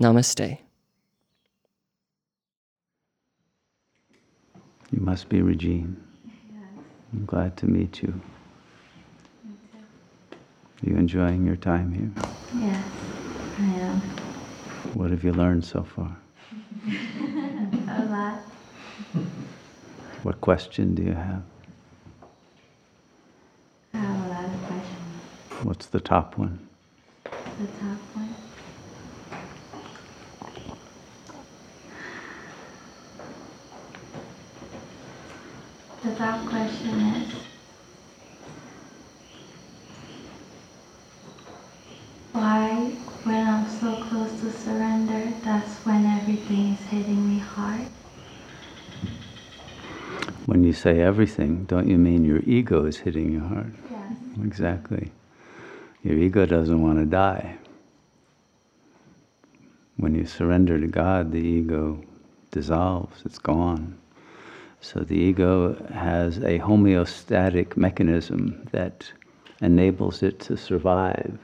Namaste. You must be Regine. Yes. I'm glad to meet you. Are you enjoying your time here? Yes, I am. What have you learned so far? A lot. What question do you have? I have a lot of questions. What's the top one? The top one? The top question is, why, when I'm so close to surrender, that's when everything is hitting me hard? When you say everything, don't you mean your ego is hitting you hard? Yes. Exactly. Your ego doesn't want to die. When you surrender to God, the ego dissolves, it's gone. So the ego has a homeostatic mechanism that enables it to survive.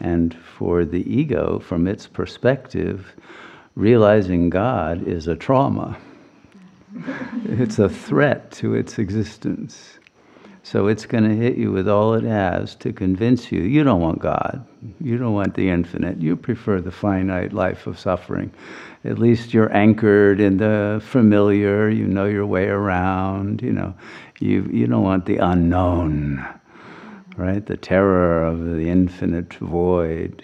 And for the ego, from its perspective, realizing God is a trauma. It's a threat to its existence. So it's going to hit you with all it has to convince you, you don't want God, you don't want the infinite, you prefer the finite life of suffering. At least you're anchored in the familiar, you know your way around, you don't want the unknown. Right? The terror of the infinite void,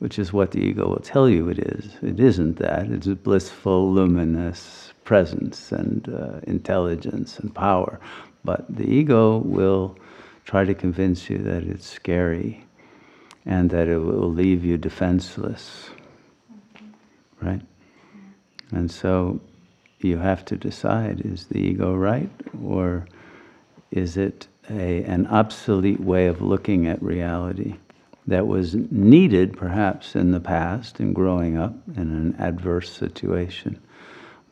which is what the ego will tell you it is. It isn't that. It's a blissful, luminous presence and intelligence and power. But the ego will try to convince you that it's scary and that it will leave you defenseless. Right? And so you have to decide, is the ego right, or is it an obsolete way of looking at reality that was needed perhaps in the past in growing up in an adverse situation,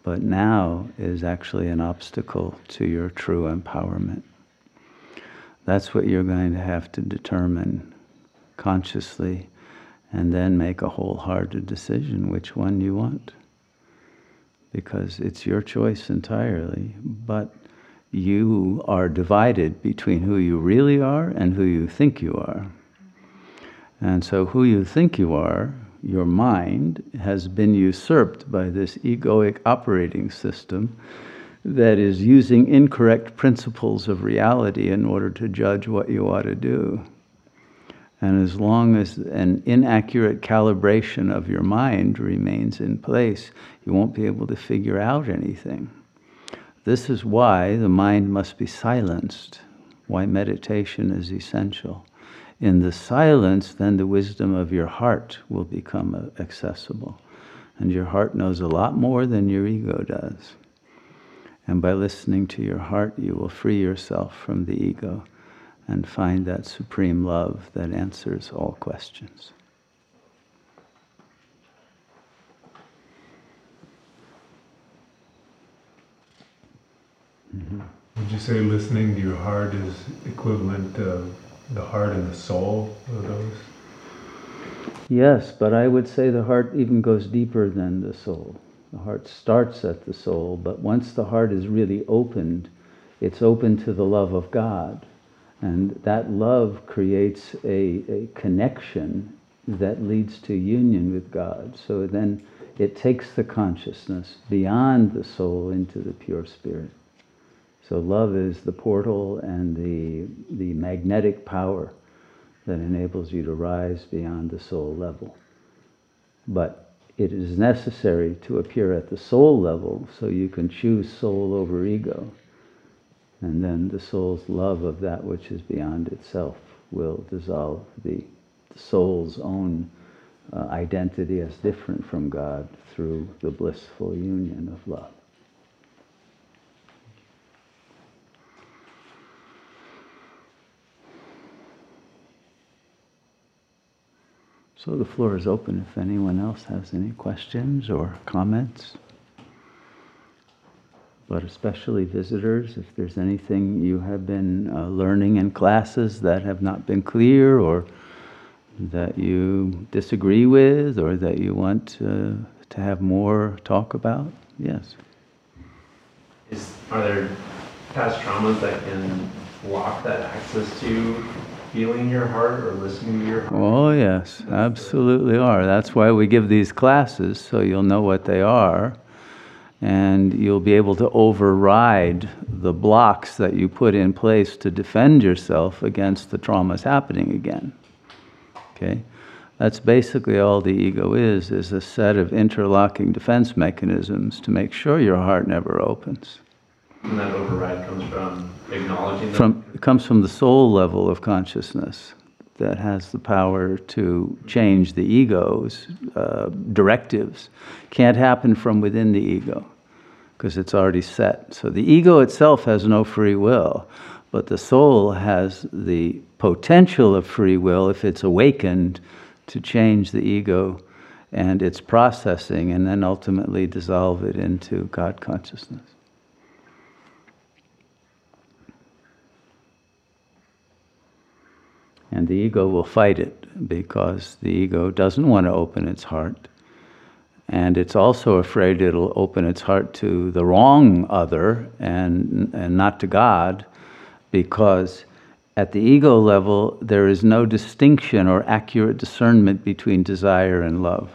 but now is actually an obstacle to your true empowerment? That's what you're going to have to determine consciously, and then make a wholehearted decision which one you want, because it's your choice entirely, but you are divided between who you really are and who you think you are. And so who you think you are, your mind, has been usurped by this egoic operating system that is using incorrect principles of reality in order to judge what you ought to do. And as long as an inaccurate calibration of your mind remains in place, you won't be able to figure out anything. This is why the mind must be silenced, why meditation is essential. In the silence, then the wisdom of your heart will become accessible. And your heart knows a lot more than your ego does. And by listening to your heart, you will free yourself from the ego and find that supreme love that answers all questions. Would you say listening to your heart is equivalent to the heart and the soul of those? Yes, but I would say the heart even goes deeper than the soul. The heart starts at the soul, but once the heart is really opened, it's open to the love of God. And that love creates a connection that leads to union with God. So then it takes the consciousness beyond the soul into the pure spirit. So love is the portal and the magnetic power that enables you to rise beyond the soul level. But it is necessary to appear at the soul level so you can choose soul over ego. And then the soul's love of that which is beyond itself will dissolve the soul's own identity as different from God through the blissful union of love. So the floor is open if anyone else has any questions or comments. But especially visitors, if there's anything you have been learning in classes that have not been clear, or that you disagree with, or that you want to have more talk about, yes. Are there past traumas that can block that access to feeling your heart or listening to your heart? Oh yes, absolutely are. That's why we give these classes, so you'll know what they are. And you'll be able to override the blocks that you put in place to defend yourself against the traumas happening again. Okay? That's basically all the ego is a set of interlocking defense mechanisms to make sure your heart never opens. And that override comes from acknowledging that? It comes from the soul level of consciousness that has the power to change the ego's directives. Can't happen from within the ego because it's already set. So the ego itself has no free will, but the soul has the potential of free will if it's awakened to change the ego and its processing and then ultimately dissolve it into God consciousness. And the ego will fight it because the ego doesn't want to open its heart. And it's also afraid it'll open its heart to the wrong other and not to God, because at the ego level, there is no distinction or accurate discernment between desire and love.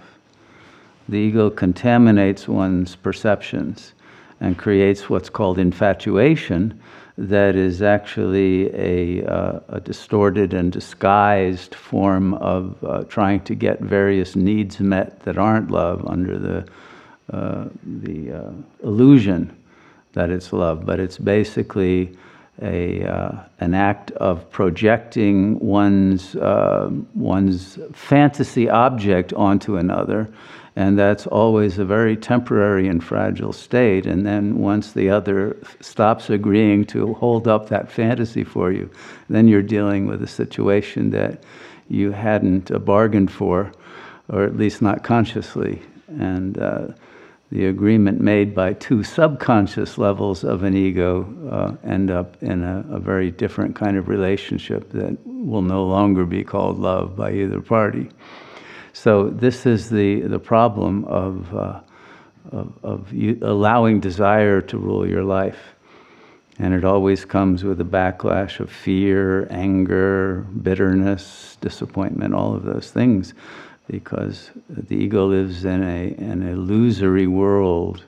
The ego contaminates one's perceptions and creates what's called infatuation, that is actually a distorted and disguised form of trying to get various needs met that aren't love under the illusion that it's love. But it's basically an act of projecting one's fantasy object onto another. And that's always a very temporary and fragile state. And then once the other stops agreeing to hold up that fantasy for you, then you're dealing with a situation that you hadn't bargained for, or at least not consciously. And the agreement made by two subconscious levels of an ego end up in a very different kind of relationship that will no longer be called love by either party. So this is the problem of you allowing desire to rule your life. And it always comes with a backlash of fear, anger, bitterness, disappointment, all of those things, because the ego lives in an illusory world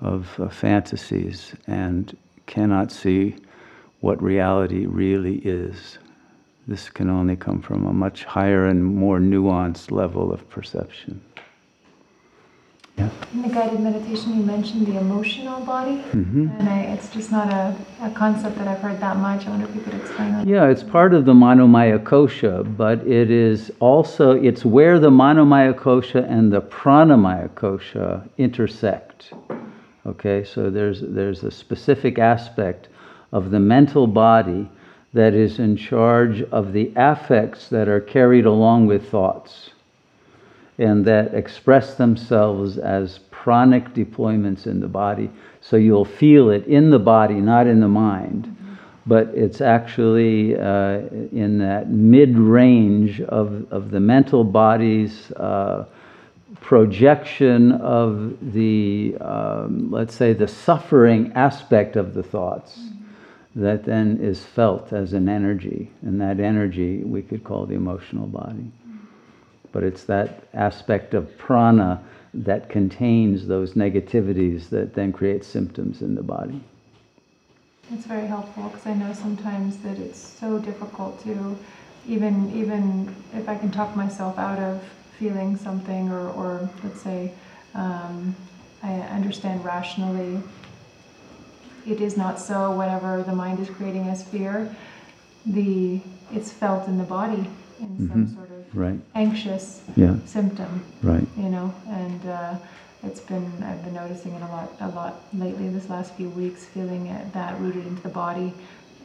of fantasies and cannot see what reality really is. This can only come from a much higher and more nuanced level of perception. Yeah? In the guided meditation, you mentioned the emotional body. Mm-hmm. And it's just not a concept that I've heard that much. I wonder if you could explain that. Yeah, it's part of the manomaya kosha, but it is also, it's where the manomaya kosha and the pranamaya kosha intersect. Okay, so there's a specific aspect of the mental body that is in charge of the affects that are carried along with thoughts and that express themselves as pranic deployments in the body. So you'll feel it in the body, not in the mind, but it's actually in that mid-range of the mental body's projection of the, let's say, the suffering aspect of the thoughts. That then is felt as an energy, and that energy we could call the emotional body. But it's that aspect of prana that contains those negativities that then create symptoms in the body. That's very helpful, because I know sometimes that it's so difficult to, even if I can talk myself out of feeling something, or let's say I understand rationally it is not so. Whatever the mind is creating as fear, it's felt in the body in some sort of right. anxious symptom, right? You know, and I've been noticing it a lot lately this last few weeks, feeling it, that rooted into the body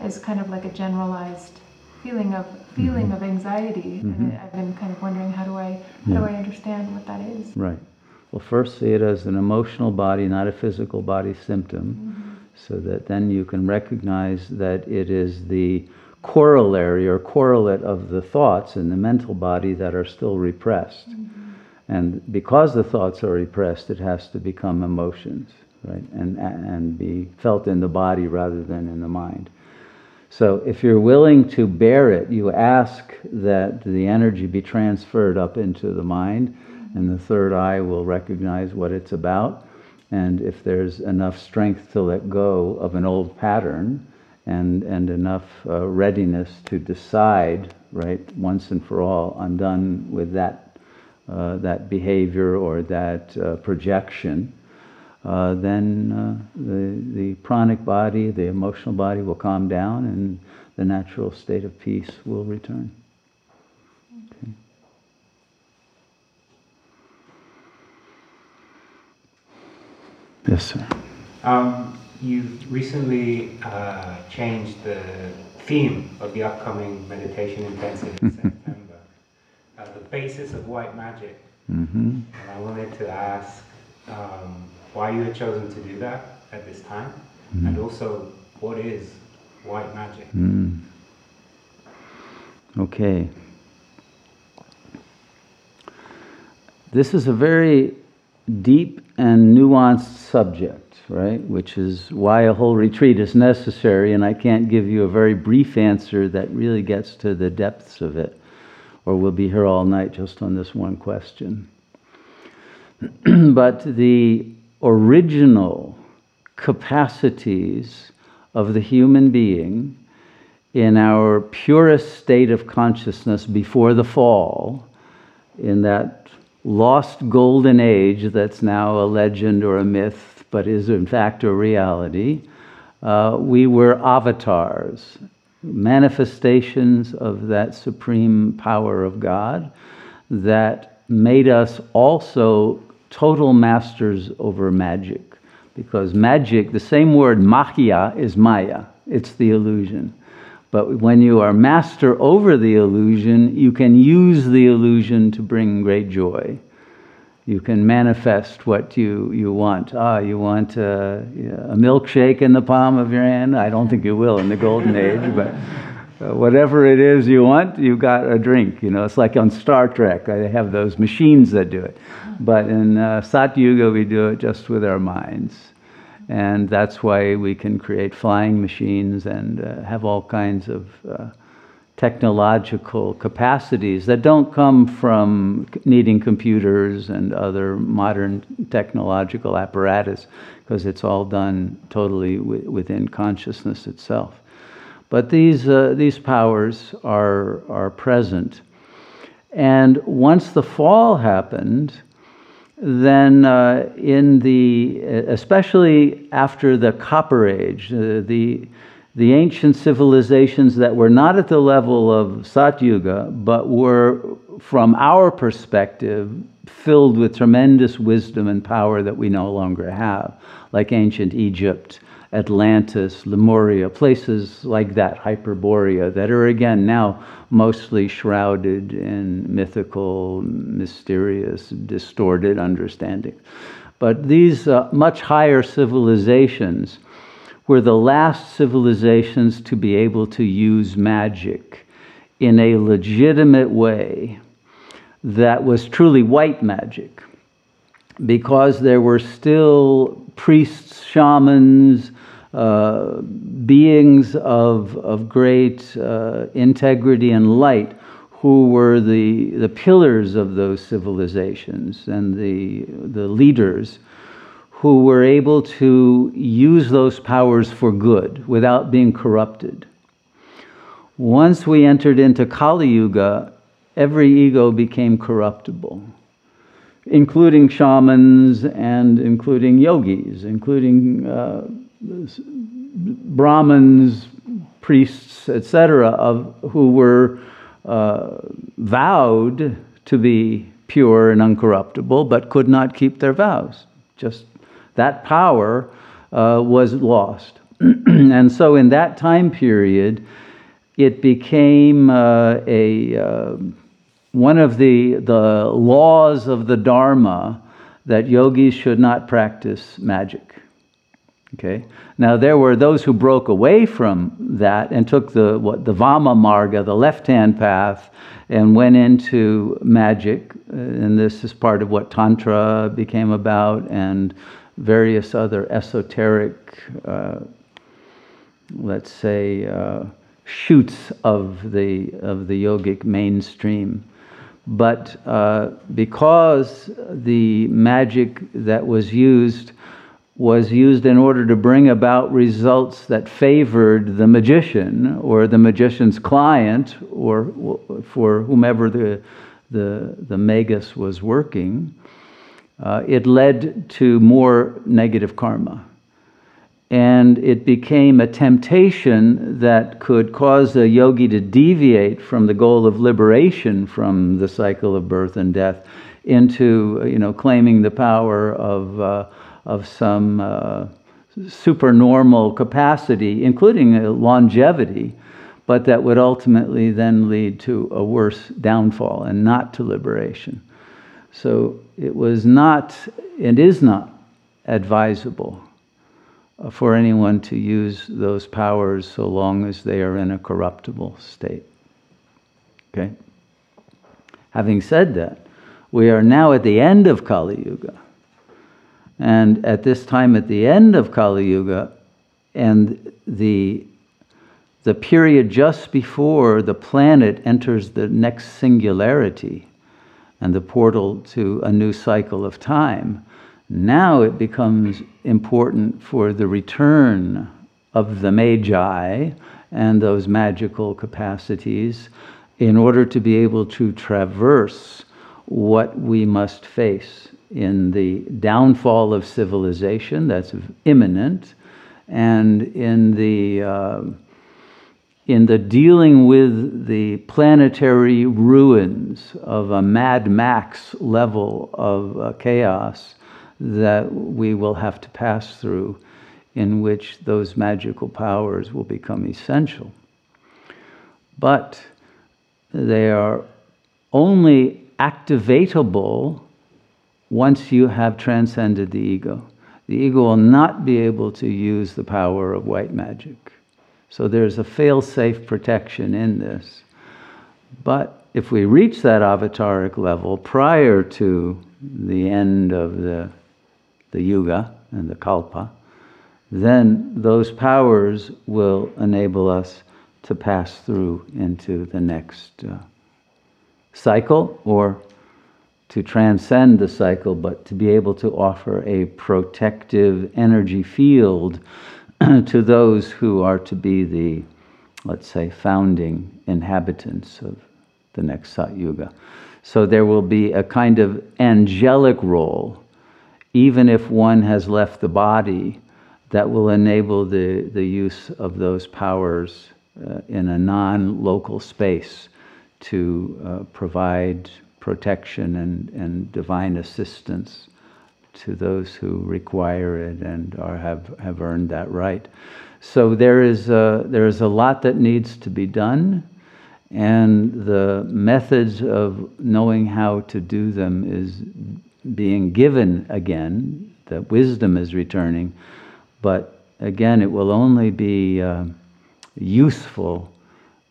is kind of like a generalized feeling of anxiety. Mm-hmm. And I've been kind of wondering how do I understand what that is? Right. Well, first see it as an emotional body, not a physical body symptom, so that then you can recognize that it is the corollary or correlate of the thoughts in the mental body that are still repressed. And because the thoughts are repressed, it has to become emotions, right? And be felt in the body rather than in the mind. So if you're willing to bear it, you ask that the energy be transferred up into the mind, and the third eye will recognize what it's about. And if there's enough strength to let go of an old pattern, and enough readiness to decide, right, once and for all, I'm done with that behavior or that projection, then the pranic body, the emotional body, will calm down, and the natural state of peace will return. Okay. Yes, sir. You've recently changed the theme of the upcoming meditation intensive in September, the basis of white magic. And I wanted to ask why you had chosen to do that at this time, and also what is white magic? Okay. This is a very deep and nuanced subject, right? Which is why a whole retreat is necessary, and I can't give you a very brief answer that really gets to the depths of it, or we'll be here all night just on this one question. But the original capacities of the human being in our purest state of consciousness before the fall, in that lost golden age that's now a legend or a myth, but is in fact a reality, we were avatars, manifestations of that supreme power of God that made us also total masters over magic. Because magic, the same word magia, is Maya. It's the illusion. But when you are master over the illusion, you can use the illusion to bring great joy. You can manifest what you want. You want a milkshake in the palm of your hand? I don't think you will in the golden age, but whatever it is you want, you got a drink. You know, it's like on Star Trek, they have those machines that do it. But in Sat Yuga, we do it just with our minds. And that's why we can create flying machines and have all kinds of technological capacities that don't come from needing computers and other modern technological apparatus, because it's all done totally within consciousness itself. But these powers are present. And once the fall happened, then especially after the Copper Age, the ancient civilizations that were not at the level of Sat Yuga, but were, from our perspective, filled with tremendous wisdom and power that we no longer have, like ancient Egypt, Atlantis, Lemuria, places like that, Hyperborea, that are again now mostly shrouded in mythical, mysterious, distorted understanding. But these much higher civilizations were the last civilizations to be able to use magic in a legitimate way that was truly white magic, because there were still priests, shamans, beings of great integrity and light, who were the pillars of those civilizations and the leaders, who were able to use those powers for good without being corrupted. Once we entered into Kali Yuga, every ego became corruptible, including shamans and including yogis, including Brahmins, priests, etc., who were vowed to be pure and uncorruptible, but could not keep their vows. Just that power was lost. And so in that time period, it became one of the laws of the Dharma that yogis should not practice magic. Okay. Now there were those who broke away from that and took the Vama Marga, the left-hand path, and went into magic. And this is part of what Tantra became about, and various other esoteric, let's say, shoots of the yogic mainstream. But because the magic that was used in order to bring about results that favored the magician or the magician's client, or for whomever the magus was working, it led to more negative karma. And it became a temptation that could cause a yogi to deviate from the goal of liberation from the cycle of birth and death into, you know, claiming the power of some supernormal capacity, including longevity, but that would ultimately then lead to a worse downfall and not to liberation. So it was not, and is not, advisable for anyone to use those powers so long as they are in a corruptible state. Okay? Having said that, we are now at the end of Kali Yuga. And at this time, at the end of Kali Yuga, and the period just before the planet enters the next singularity and the portal to a new cycle of time, now it becomes important for the return of the Magi and those magical capacities in order to be able to traverse what we must face in the downfall of civilization that's imminent, and in the dealing with the planetary ruins of a Mad Max level of chaos that we will have to pass through, in which those magical powers will become essential. But they are only activatable once you have transcended the ego. The ego will not be able to use the power of white magic. So there's a fail-safe protection in this. But if we reach that avataric level prior to the end of the yuga and the kalpa, then those powers will enable us to pass through into the next cycle, or to transcend the cycle, but to be able to offer a protective energy field to those who are to be the, let's say, founding inhabitants of the next Sat Yuga. So there will be a kind of angelic role, even if one has left the body, that will enable the use of those powers in a non-local space to provide protection and divine assistance to those who require it and have earned that right. So there is a lot that needs to be done, and the methods of knowing how to do them is being given again. The wisdom is returning, but again, it will only be useful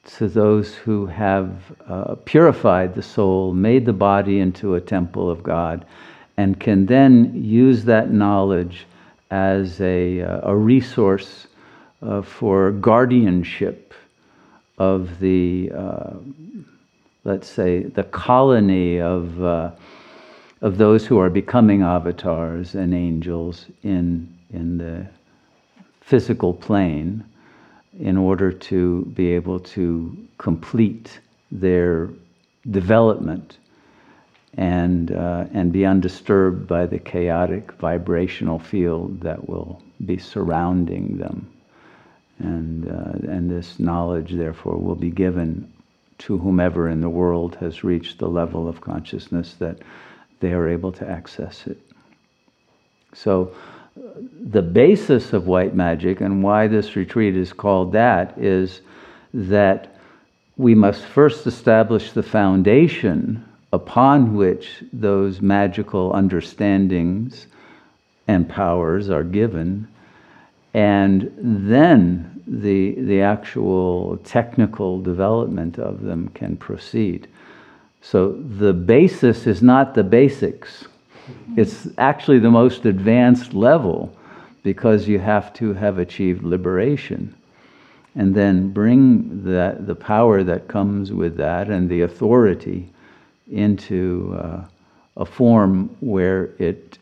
to those who have purified the soul, made the body into a temple of God, and can then use that knowledge as a resource for guardianship of the, let's say, the colony of those who are becoming avatars and angels in the physical plane, in order to be able to complete their development and be undisturbed by the chaotic vibrational field that will be surrounding them. And this knowledge, therefore, will be given to whomever in the world has reached the level of consciousness that they are able to access it. So the basis of white magic and why this retreat is called that is that we must first establish the foundation upon which those magical understandings and powers are given, and then the actual technical development of them can proceed. So the basis is not the basics. It's actually the most advanced level, because you have to have achieved liberation and then bring the power that comes with that and the authority into a form where it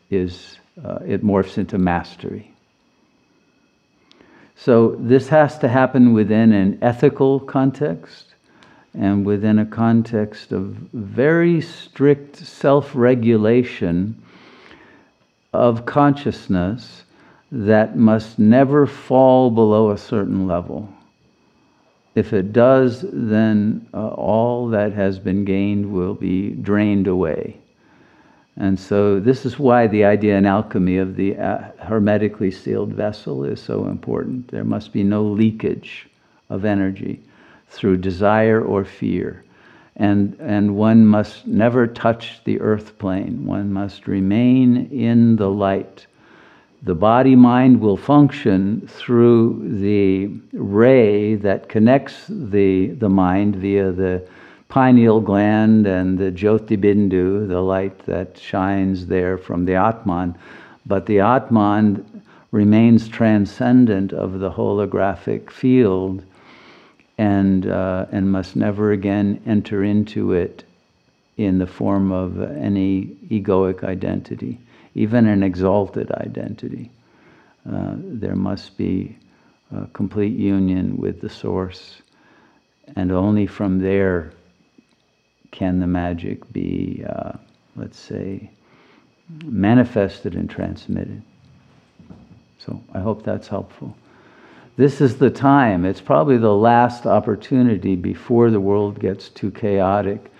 morphs into mastery. So this has to happen within an ethical context and within a context of very strict self-regulation of consciousness that must never fall below a certain level. If it does, then all that has been gained will be drained away. And so this is why the idea in alchemy of the hermetically sealed vessel is so important. There must be no leakage of energy through desire or fear. And one must never touch the earth plane. One must remain in the light. The body-mind will function through the ray that connects the mind via the pineal gland and the jyotibindu, the light that shines there from the Atman. But the Atman remains transcendent of the holographic field and must never again enter into it in the form of any egoic identity, even an exalted identity. There must be a complete union with the source, and only from there can the magic be, let's say, manifested and transmitted. So I hope that's helpful. This is the time. It's probably the last opportunity before the world gets too chaotic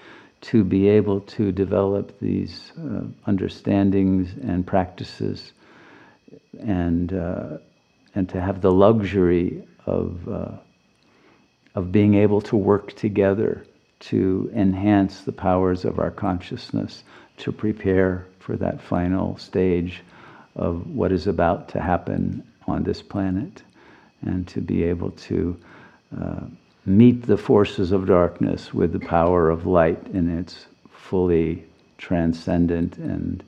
to be able to develop these understandings and practices, and to have the luxury of being able to work together to enhance the powers of our consciousness, to prepare for that final stage of what is about to happen on this planet, and to be able to meet the forces of darkness with the power of light in its fully transcendent and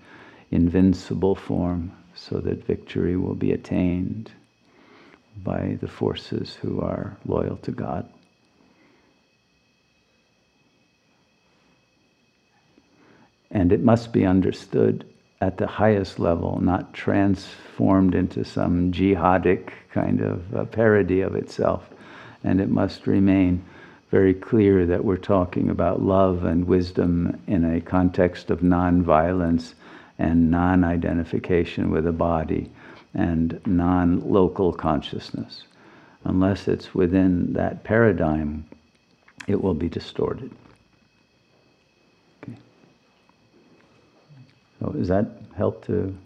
invincible form, so that victory will be attained by the forces who are loyal to God. And it must be understood at the highest level, not transformed into some jihadic kind of parody of itself. And it must remain very clear that we're talking about love and wisdom in a context of non-violence and non-identification with a body and non-local consciousness. Unless it's within that paradigm, it will be distorted. So does that help to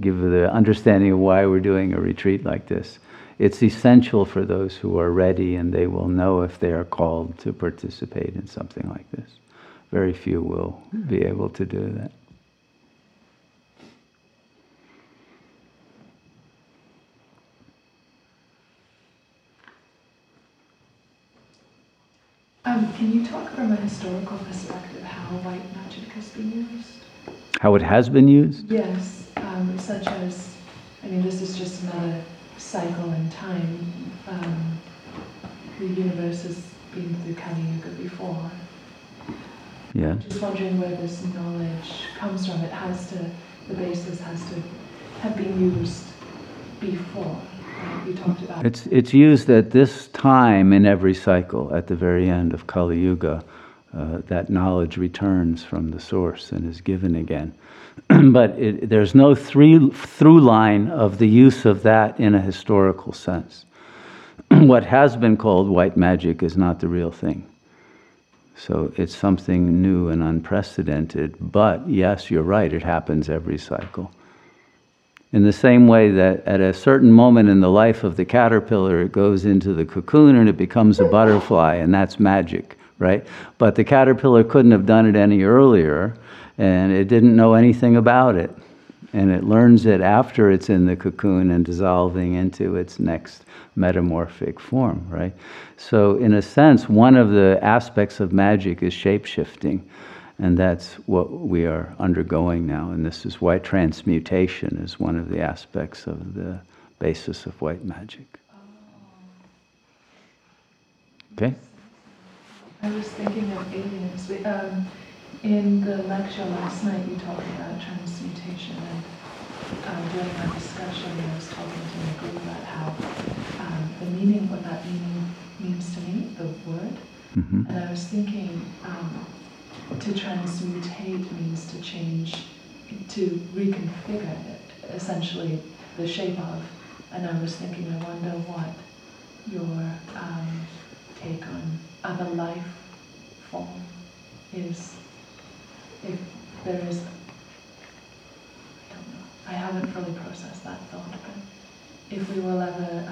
give the understanding of why we're doing a retreat like this? It's essential for those who are ready, and they will know if they are called to participate in something like this. Very few will be able to do that. Can you talk from a historical perspective how white magic has been used? How it has been used? Yes, such as, I mean, this is just another cycle in time. The universe has been through Kali Yuga before. Yeah. Just wondering where this knowledge comes from. It has to, the basis has to have been used before. Like you talked about. It's used at this time in every cycle, at the very end of Kali Yuga. That knowledge returns from the source and is given again. But there's no through line of the use of that in a historical sense. What has been called white magic is not the real thing. So it's something new and unprecedented, but yes, you're right, it happens every cycle. In the same way that at a certain moment in the life of the caterpillar, it goes into the cocoon and it becomes a butterfly, and that's magic, right? But the caterpillar couldn't have done it any earlier, and it didn't know anything about it. And it learns it after it's in the cocoon and dissolving into its next metamorphic form, right? So in a sense, one of the aspects of magic is shape-shifting, and that's what we are undergoing now. And this is why transmutation is one of the aspects of the basis of white magic. Okay? I was thinking of aliens. In the lecture last night, you talked about transmutation, and during our discussion, I was talking to Nico about how the meaning, what that meaning means to me, the word. Mm-hmm. And I was thinking to transmutate means to change, to reconfigure it, essentially the shape of. And I was thinking, I wonder what your take on other life form is. If there is, I don't know, I haven't fully processed that thought, but if we will ever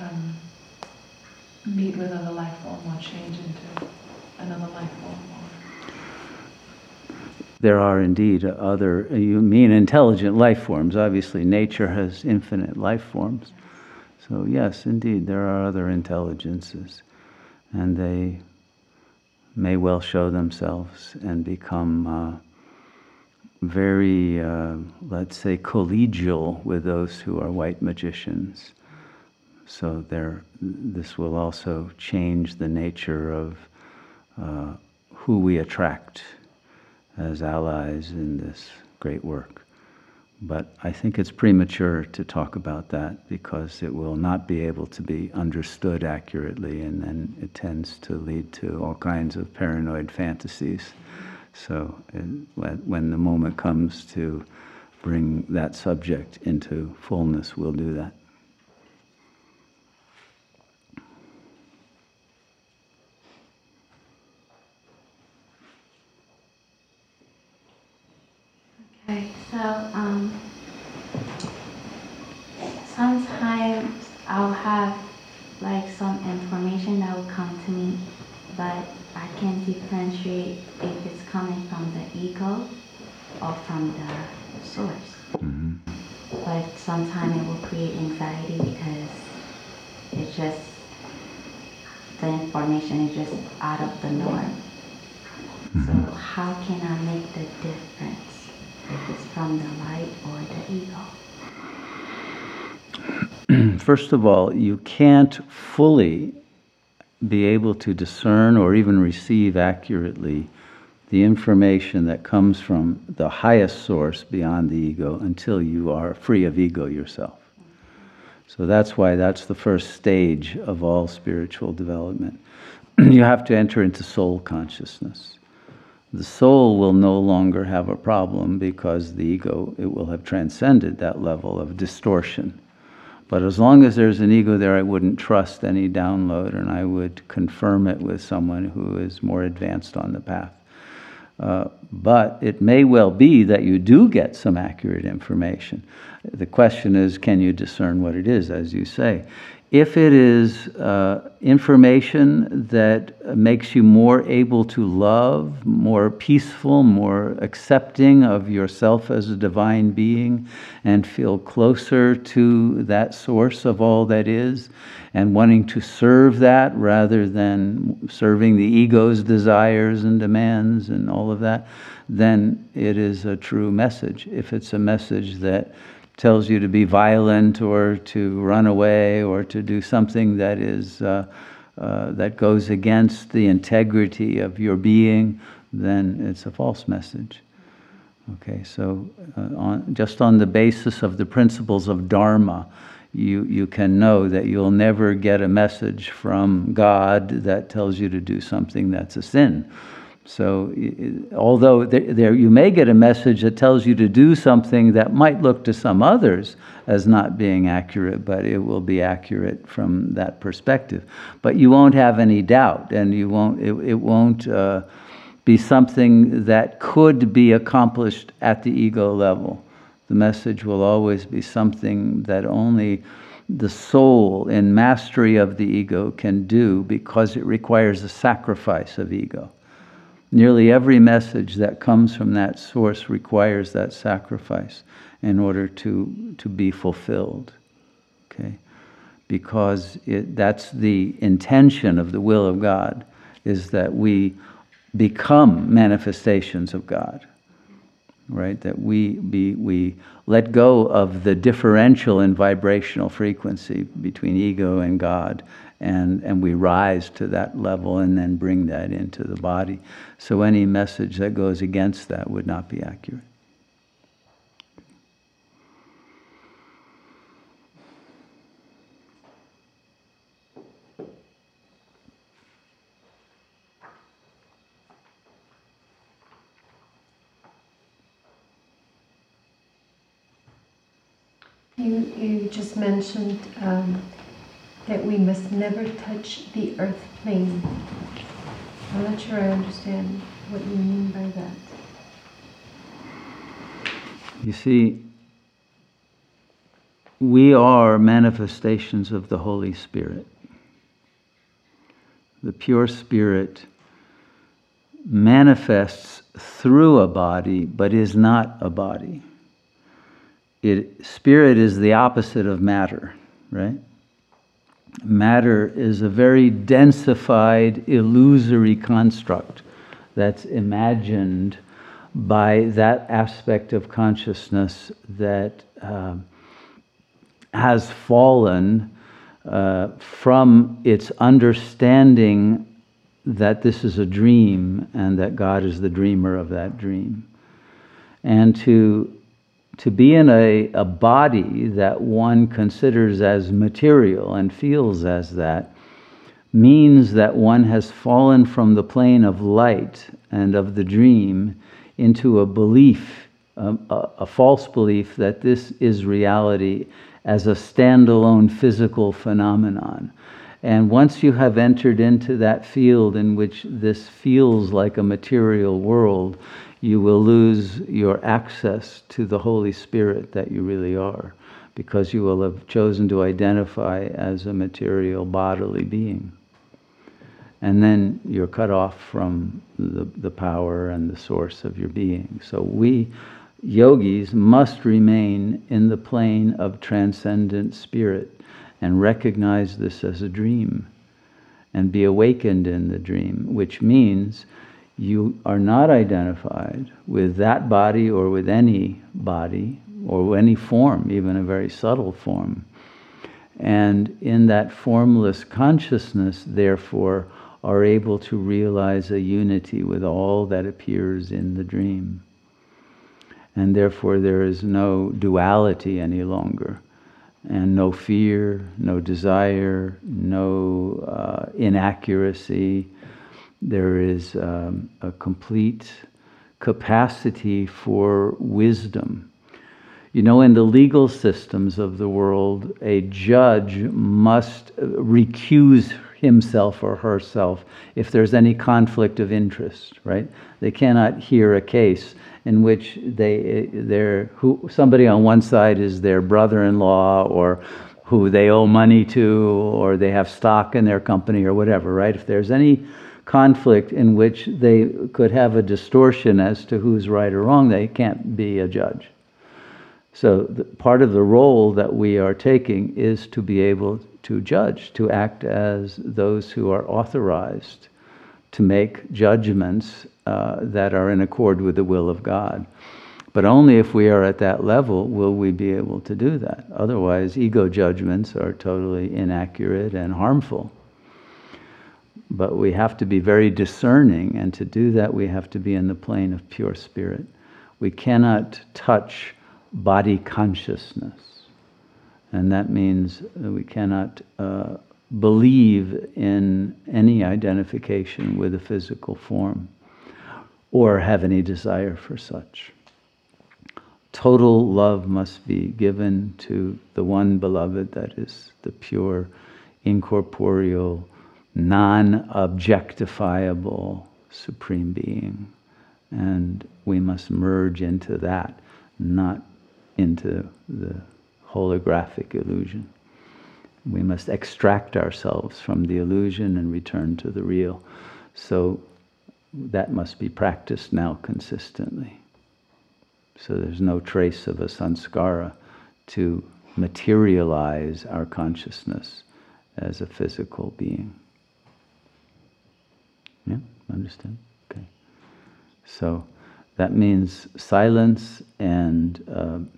meet with another life form or change into another life form. There are indeed other, you mean intelligent life forms. Obviously, nature has infinite life forms. So yes, indeed, there are other intelligences, and they may well show themselves and become very, let's say, collegial with those who are white magicians. So this will also change the nature of who we attract as allies in this great work. But I think it's premature to talk about that because it will not be able to be understood accurately, and then it tends to lead to all kinds of paranoid fantasies. So when the moment comes to bring that subject into fullness, we'll do that. Okay, so sometimes I'll have like some information that will come to me, but I can differentiate if it's coming from the ego or from the source. Mm-hmm. But sometimes it will create anxiety because it's just, the information is just out of the norm. Mm-hmm. So how can I make the difference if it's from the light or the ego? First of all, you can't fully be able to discern or even receive accurately the information that comes from the highest source beyond the ego until you are free of ego yourself. So that's why that's the first stage of all spiritual development. You have to enter into soul consciousness. The soul will no longer have a problem because the ego, it will have transcended that level of distortion. But as long as there's an ego there, I wouldn't trust any download, and I would confirm it with someone who is more advanced on the path. But it may well be that you do get some accurate information. The question is, can you discern what it is, as you say? If it is information that makes you more able to love, more peaceful, more accepting of yourself as a divine being, and feel closer to that source of all that is, and wanting to serve that rather than serving the ego's desires and demands and all of that, then it is a true message. If it's a message that tells you to be violent or to run away or to do something that is that goes against the integrity of your being, then it's a false message. Okay, so just on the basis of the principles of Dharma, you can know that you'll never get a message from God that tells you to do something that's a sin. So, although you may get a message that tells you to do something that might look to some others as not being accurate, but it will be accurate from that perspective. But you won't have any doubt, and you won't. It won't be something that could be accomplished at the ego level. The message will always be something that only the soul in mastery of the ego can do, because it requires a sacrifice of ego. Nearly every message that comes from that source requires that sacrifice in order to be fulfilled, okay? Because that's the intention of the will of God, is that we become manifestations of God, right? That we let go of the differential in vibrational frequency between ego and God, and we rise to that level and then bring that into the body. So any message that goes against that would not be accurate. You just mentioned that we must never touch the earth plane. I'm not sure I understand what you mean by that. You see, we are manifestations of the Holy Spirit. The pure spirit manifests through a body, but is not a body. Spirit is the opposite of matter, right? Matter is a very densified, illusory construct that's imagined by that aspect of consciousness that has fallen from its understanding that this is a dream and that God is the dreamer of that dream. And to be in a body that one considers as material and feels as that means that one has fallen from the plane of light and of the dream into a belief, a false belief that this is reality as a standalone physical phenomenon. And once you have entered into that field in which this feels like a material world, you will lose your access to the Holy Spirit that you really are, because you will have chosen to identify as a material bodily being. And then you're cut off from the power and the source of your being. So we, yogis, must remain in the plane of transcendent spirit and recognize this as a dream and be awakened in the dream, which means you are not identified with that body or with any body or any form, even a very subtle form. And in that formless consciousness, therefore, are able to realize a unity with all that appears in the dream. And therefore, there is no duality any longer, and no fear, no desire, no inaccuracy. There is a complete capacity for wisdom. You know, in the legal systems of the world, a judge must recuse himself or herself if there's any conflict of interest, right? They cannot hear a case in which somebody on one side is their brother-in-law, or who they owe money to, or they have stock in their company, or whatever, right? If there's any conflict in which they could have a distortion as to who's right or wrong, they can't be a judge. So part of the role that we are taking is to be able to judge, to act as those who are authorized to make judgments that are in accord with the will of God. But only if we are at that level will we be able to do that. Otherwise, ego judgments are totally inaccurate and harmful. But we have to be very discerning, and to do that we have to be in the plane of pure spirit. We cannot touch body consciousness. And that means that we cannot believe in any identification with a physical form or have any desire for such. Total love must be given to the one beloved, that is the pure, incorporeal, non-objectifiable Supreme Being. And we must merge into that, not into the holographic illusion. We must extract ourselves from the illusion and return to the real. So that must be practiced now consistently. So there's no trace of a sanskara to materialize our consciousness as a physical being. Yeah, understand? Okay. So that means silence and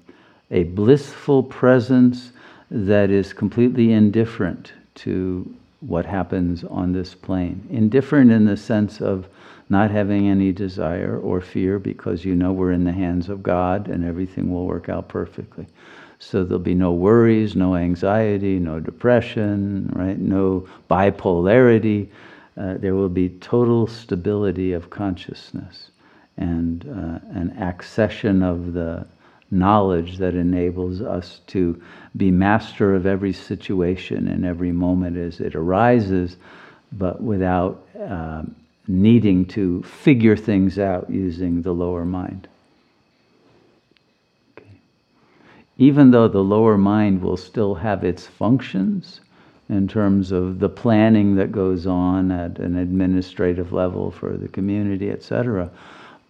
a blissful presence that is completely indifferent to what happens on this plane. Indifferent in the sense of not having any desire or fear, because you know we're in the hands of God and everything will work out perfectly. So there'll be no worries, no anxiety, no depression, right? No bipolarity. There will be total stability of consciousness and an accession of the knowledge that enables us to be master of every situation and every moment as it arises, but without needing to figure things out using the lower mind. Okay. Even though the lower mind will still have its functions in terms of the planning that goes on at an administrative level for the community, etc.,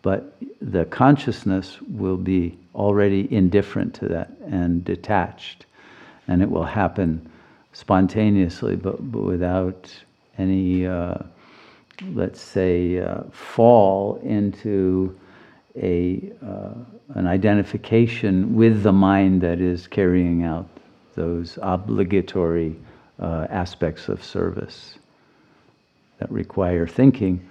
but the consciousness will be already indifferent to that and detached, and it will happen spontaneously, but without any, let's say, fall into an identification with the mind that is carrying out those obligatory aspects of service that require thinking,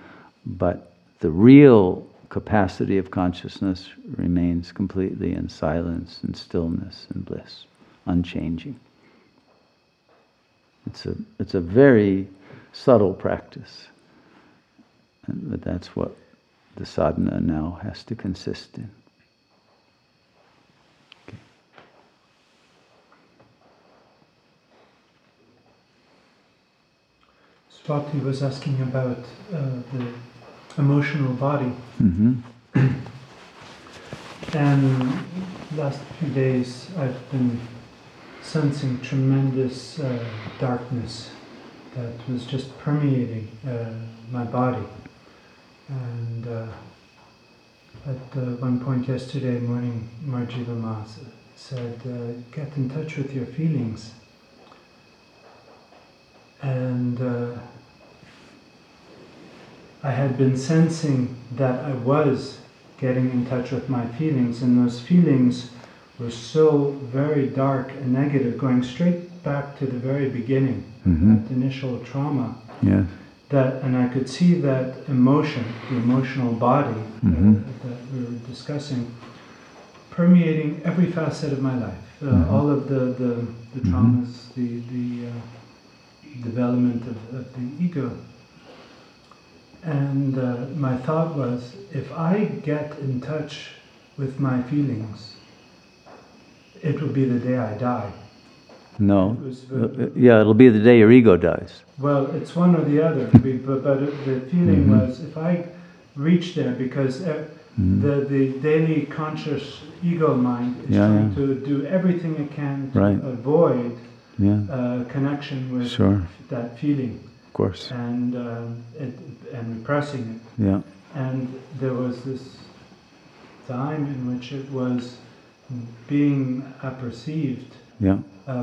but the real capacity of consciousness remains completely in silence and stillness and bliss, unchanging. It's a very subtle practice, but that's what the sadhana now has to consist in. Okay. Swati was asking about the emotional body. Mm-hmm. And last few days I've been sensing tremendous darkness that was just permeating my body. And at one point yesterday morning, Marjivamasa said, get in touch with your feelings. And I had been sensing that I was getting in touch with my feelings, and those feelings were so very dark and negative, going straight back to the very beginning, mm-hmm. that initial trauma. Yes. That, and I could see that emotion, the emotional body, mm-hmm. That we were discussing, permeating every facet of my life, mm-hmm. all of the traumas, mm-hmm. the development of the ego. And my thought was, if I get in touch with my feelings, it will be the day I die. No. Yeah, it'll be the day your ego dies. Well, it's one or the other. But the feeling mm-hmm. was, if I reach there, because mm-hmm. the daily conscious ego mind is trying to do everything it can to avoid connection with that feeling. Course. And and repressing it. Yeah. And there was this time in which it was being apperceived. Yeah.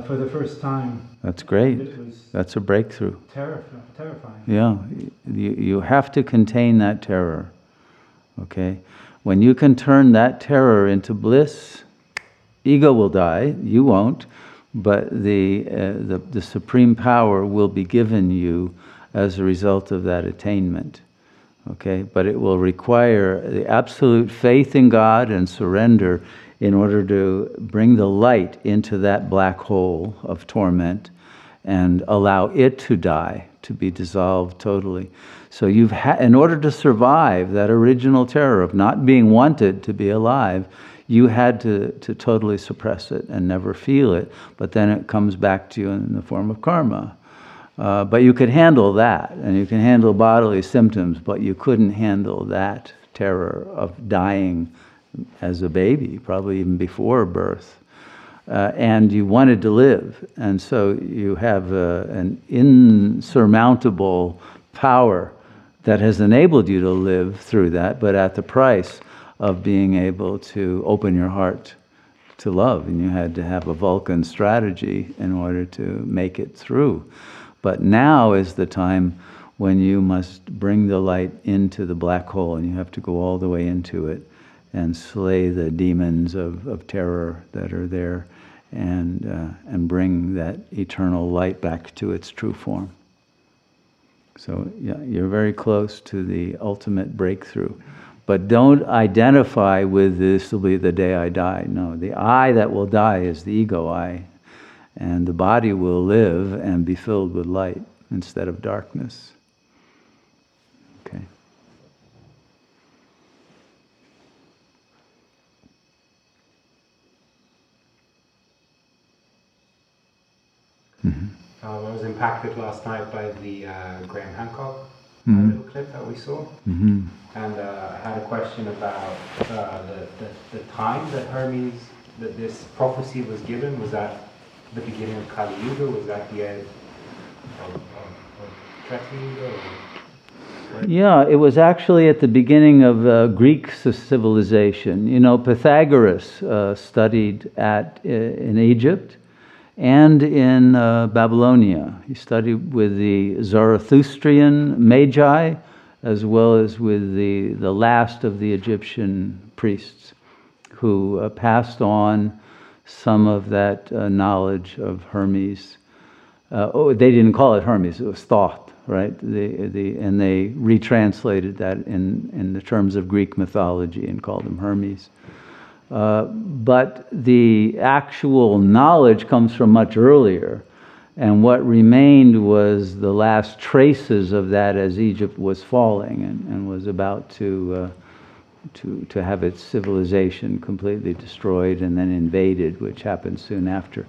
For the first time. That's great. It was That's a breakthrough. Terrifying. Yeah. You have to contain that terror. Okay. When you can turn that terror into bliss, ego will die. You won't. But the supreme power will be given you as a result of that attainment, okay? But it will require the absolute faith in God and surrender in order to bring the light into that black hole of torment and allow it to die, to be dissolved totally. So you've in order to survive that original terror of not being wanted to be alive, you had to totally suppress it and never feel it, but then it comes back to you in the form of karma. But you could handle that, and you can handle bodily symptoms, but you couldn't handle that terror of dying as a baby, probably even before birth. And you wanted to live, and so you have an insurmountable power that has enabled you to live through that, but at the price of being able to open your heart to love. And you had to have a Vulcan strategy in order to make it through. But now is the time when you must bring the light into the black hole, and you have to go all the way into it and slay the demons of terror that are there, and bring that eternal light back to its true form. So yeah, you're very close to the ultimate breakthrough. But don't identify with this will be the day I die. No, the I that will die is the ego I, and the body will live and be filled with light instead of darkness. Okay. Mm-hmm. I was impacted last night by the Graham Hancock mm-hmm. little clip that we saw. Mm-hmm. And I had a question about the time that Hermes, that this prophecy was given. Was that the beginning of Kali Yuga? Was that the end of Trikal Yuga? Right? Yeah, it was actually at the beginning of Greek civilization. You know, Pythagoras studied in Egypt and in Babylonia. He studied with the Zoroastrian Magi, as well as with the last of the Egyptian priests, who passed on some of that knowledge of Hermes. Oh, they didn't call it Hermes, it was Thoth, right? And they retranslated that in the terms of Greek mythology and called him Hermes. But the actual knowledge comes from much earlier, and what remained was the last traces of that as Egypt was falling and was about to have its civilization completely destroyed and then invaded, which happened soon after.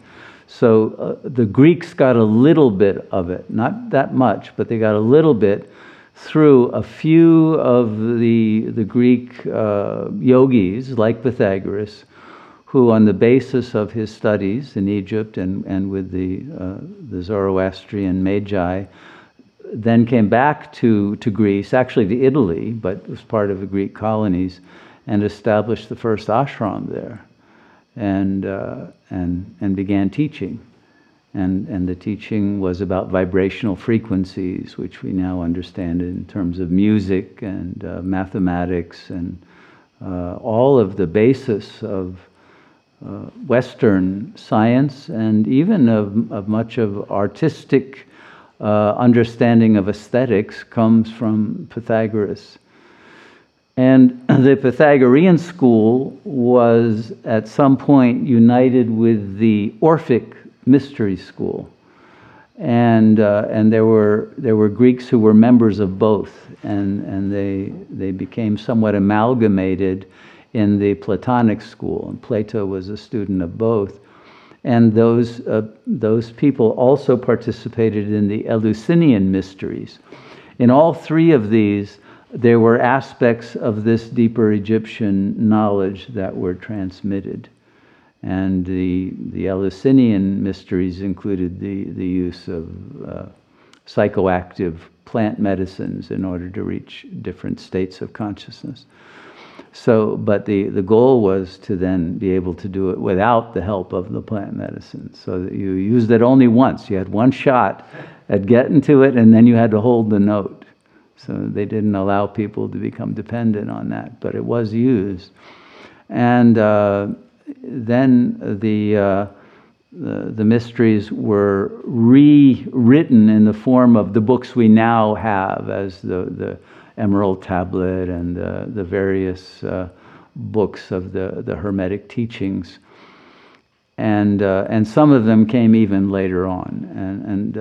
So the Greeks got a little bit of it, not that much, but they got a little bit through a few of the Greek yogis, like Pythagoras, who on the basis of his studies in Egypt and with the Zoroastrian Magi, then came back to Greece, actually to Italy, but was part of the Greek colonies, and established the first ashram there, and began teaching. And the teaching was about vibrational frequencies, which we now understand in terms of music and mathematics and all of the basis of Western science, and even of much of artistic understanding of aesthetics comes from Pythagoras. And the Pythagorean school was at some point united with the Orphic mystery school, and there were Greeks who were members of both, and they became somewhat amalgamated in the Platonic school, and Plato was a student of both. And those people also participated in the Eleusinian mysteries. In all three of these, there were aspects of this deeper Egyptian knowledge that were transmitted. And the Eleusinian mysteries included the use of psychoactive plant medicines in order to reach different states of consciousness. So, but the goal was to then be able to do it without the help of the plant medicine, so that you used it only once. You had one shot at getting to it, and then you had to hold the note. So they didn't allow people to become dependent on that, but it was used. And then the mysteries were rewritten in the form of the books we now have as the Emerald Tablet and the various books of the Hermetic teachings, and some of them came even later on, and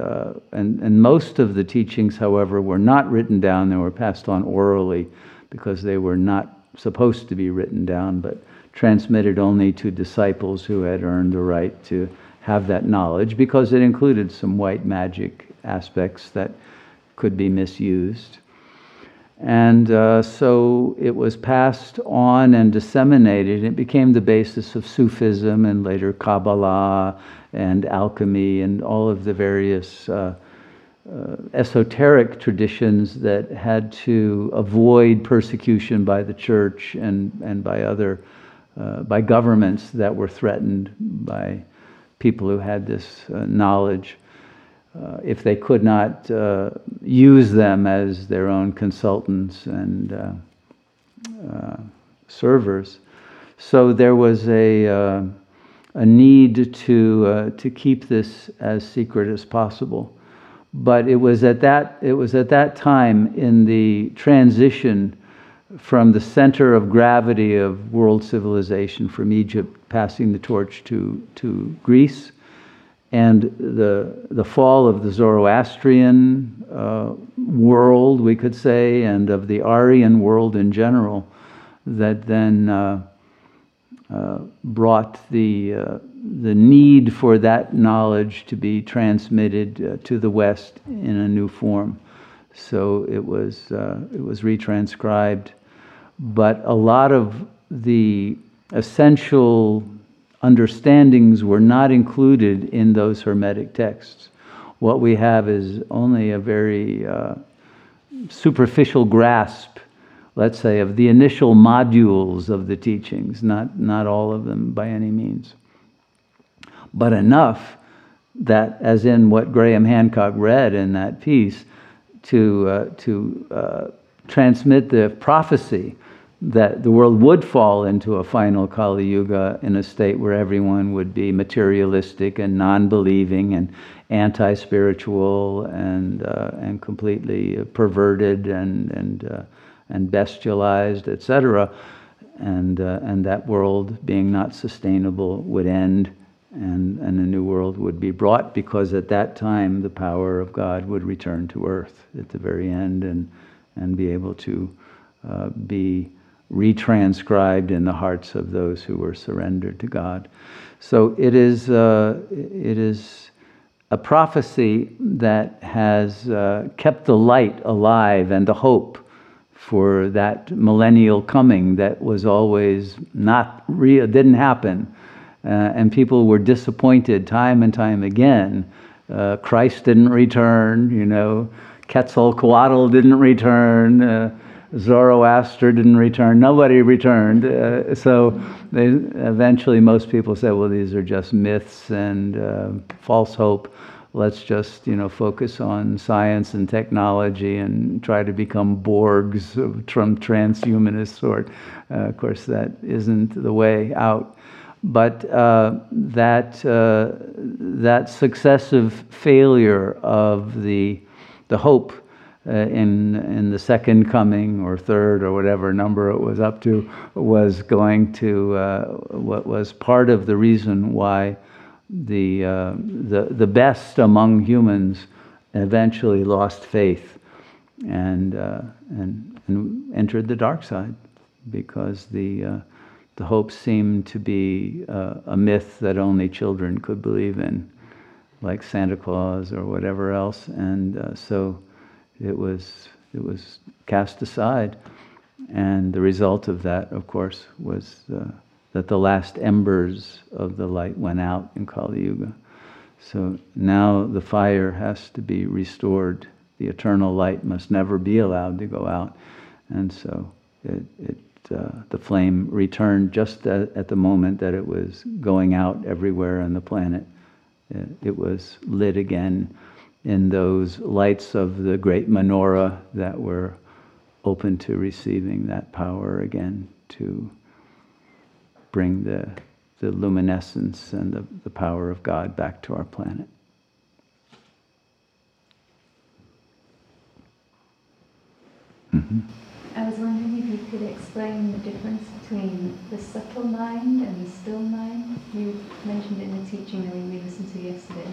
most of the teachings, however, were not written down. They were passed on orally because they were not supposed to be written down, but transmitted only to disciples who had earned the right to have that knowledge, because it included some white magic aspects that could be misused. And so it was passed on and disseminated, and it became the basis of Sufism and later Kabbalah and alchemy and all of the various esoteric traditions that had to avoid persecution by the church and by other by governments that were threatened by people who had this knowledge if they could not use them as their own consultants and servers. So there was a need to keep this as secret as possible. But it was at that time, in the transition from the center of gravity of world civilization, from Egypt passing the torch to Greece, and the fall of the Zoroastrian world, we could say, and of the Aryan world in general, that then brought the need for that knowledge to be transmitted to the West in a new form. So it was retranscribed, but a lot of the essential understandings were not included in those Hermetic texts. What we have is only a very superficial grasp, let's say, of the initial modules of the teachings, not all of them by any means. But enough that, as in what Graham Hancock read in that piece, to transmit the prophecy that the world would fall into a final Kali Yuga in a state where everyone would be materialistic and non-believing and anti-spiritual and completely perverted and bestialized, etc. And that world, being not sustainable, would end. And a new world would be brought, because at that time the power of God would return to earth at the very end and be able to be retranscribed in the hearts of those who were surrendered to God. So it is a prophecy that has kept the light alive and the hope for that millennial coming that was always not real, didn't happen. And people were disappointed time and time again. Christ didn't return, you know. Quetzalcoatl didn't return. Zoroaster didn't return. Nobody returned. So they, eventually most people said, well, these are just myths and false hope. Let's just, you know, focus on science and technology and try to become Borgs from transhumanist sort. Of course, that isn't the way out. But that successive failure of the hope in the second coming or third or whatever number it was up to was going to what was part of the reason why the best among humans eventually lost faith and entered the dark side, because the hope seemed to be a myth that only children could believe in, like Santa Claus or whatever else, and so it was cast aside. And the result of that, of course, was that the last embers of the light went out in Kali Yuga. So now the fire has to be restored. The eternal light must never be allowed to go out, and so the flame returned just at the moment that it was going out everywhere on the planet. It was lit again in those lights of the great menorah that were open to receiving that power again, to bring the luminescence and the power of God back to our planet. Mm-hmm. I was wondering if you could explain the difference between the subtle mind and the still mind. You mentioned it in the teaching that we listened to yesterday.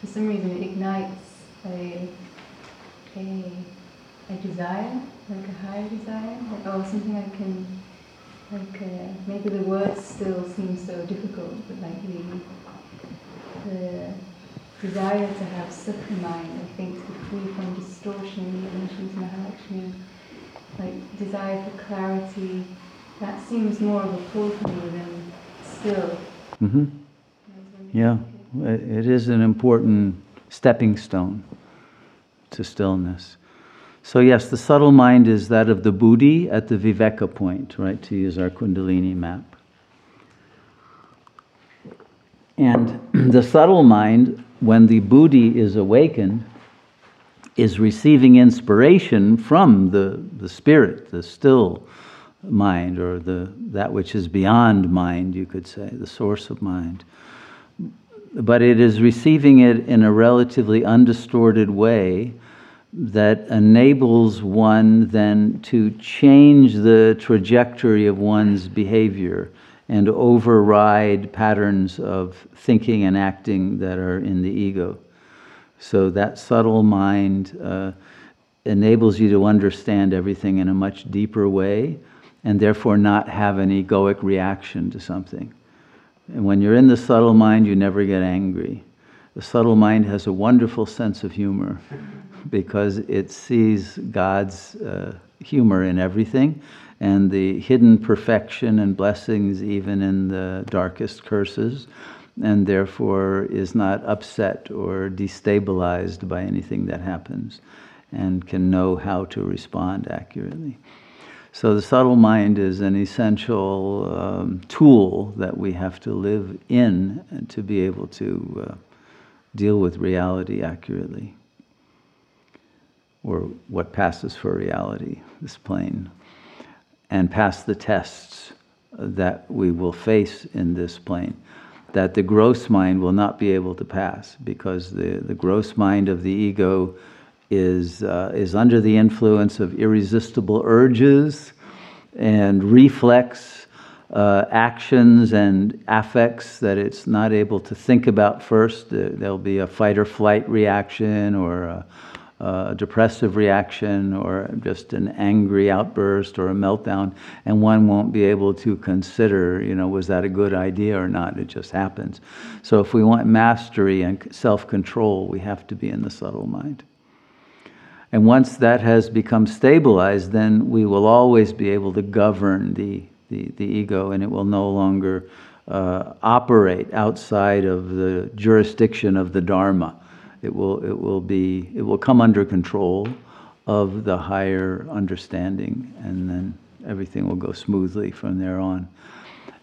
For some reason it ignites a desire, like a higher desire, or something I can like maybe the words still seem so difficult, but like the desire to have sutra mind, I think, to be free from distortion, illusions, Mahalakshmi, like desire for clarity, that seems more of a pull for me than still. Mm-hmm. Yeah, it is an important stepping stone to stillness. So yes, the subtle mind is that of the Buddhi at the Viveka point, right, to use our Kundalini map. And the subtle mind, when the Buddhi is awakened, is receiving inspiration from the spirit, the still mind, or that which is beyond mind, you could say, the source of mind. But it is receiving it in a relatively undistorted way that enables one then to change the trajectory of one's behavior and override patterns of thinking and acting that are in the ego. So that subtle mind enables you to understand everything in a much deeper way and therefore not have an egoic reaction to something. And when you're in the subtle mind, you never get angry. The subtle mind has a wonderful sense of humor because it sees God's humor in everything, and the hidden perfection and blessings even in the darkest curses, and therefore is not upset or destabilized by anything that happens and can know how to respond accurately. So the subtle mind is an essential tool that we have to live in to be able to deal with reality accurately, or what passes for reality, this plane, and pass the tests that we will face in this plane, that the gross mind will not be able to pass, because the gross mind of the ego is under the influence of irresistible urges and reflex actions and affects that it's not able to think about first. There'll be a fight or flight reaction, or a depressive reaction, or just an angry outburst or a meltdown, and one won't be able to consider, you know, was that a good idea or not? It just happens. So if we want mastery and self-control, we have to be in the subtle mind. And once that has become stabilized, then we will always be able to govern the ego, and it will no longer operate outside of the jurisdiction of the Dharma. It will come under control of the higher understanding, and then everything will go smoothly from there on.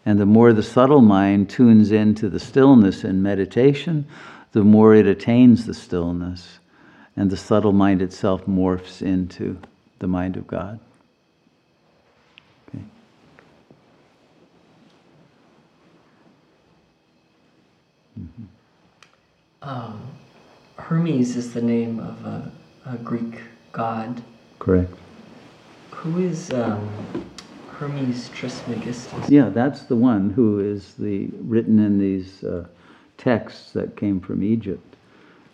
And the more the subtle mind tunes into the stillness in meditation, the more it attains the stillness, and the subtle mind itself morphs into the mind of God. Okay. Mm-hmm. Hermes is the name of a Greek god. Correct. Who is Hermes Trismegistus? Yeah, that's the one who is written in these texts that came from Egypt.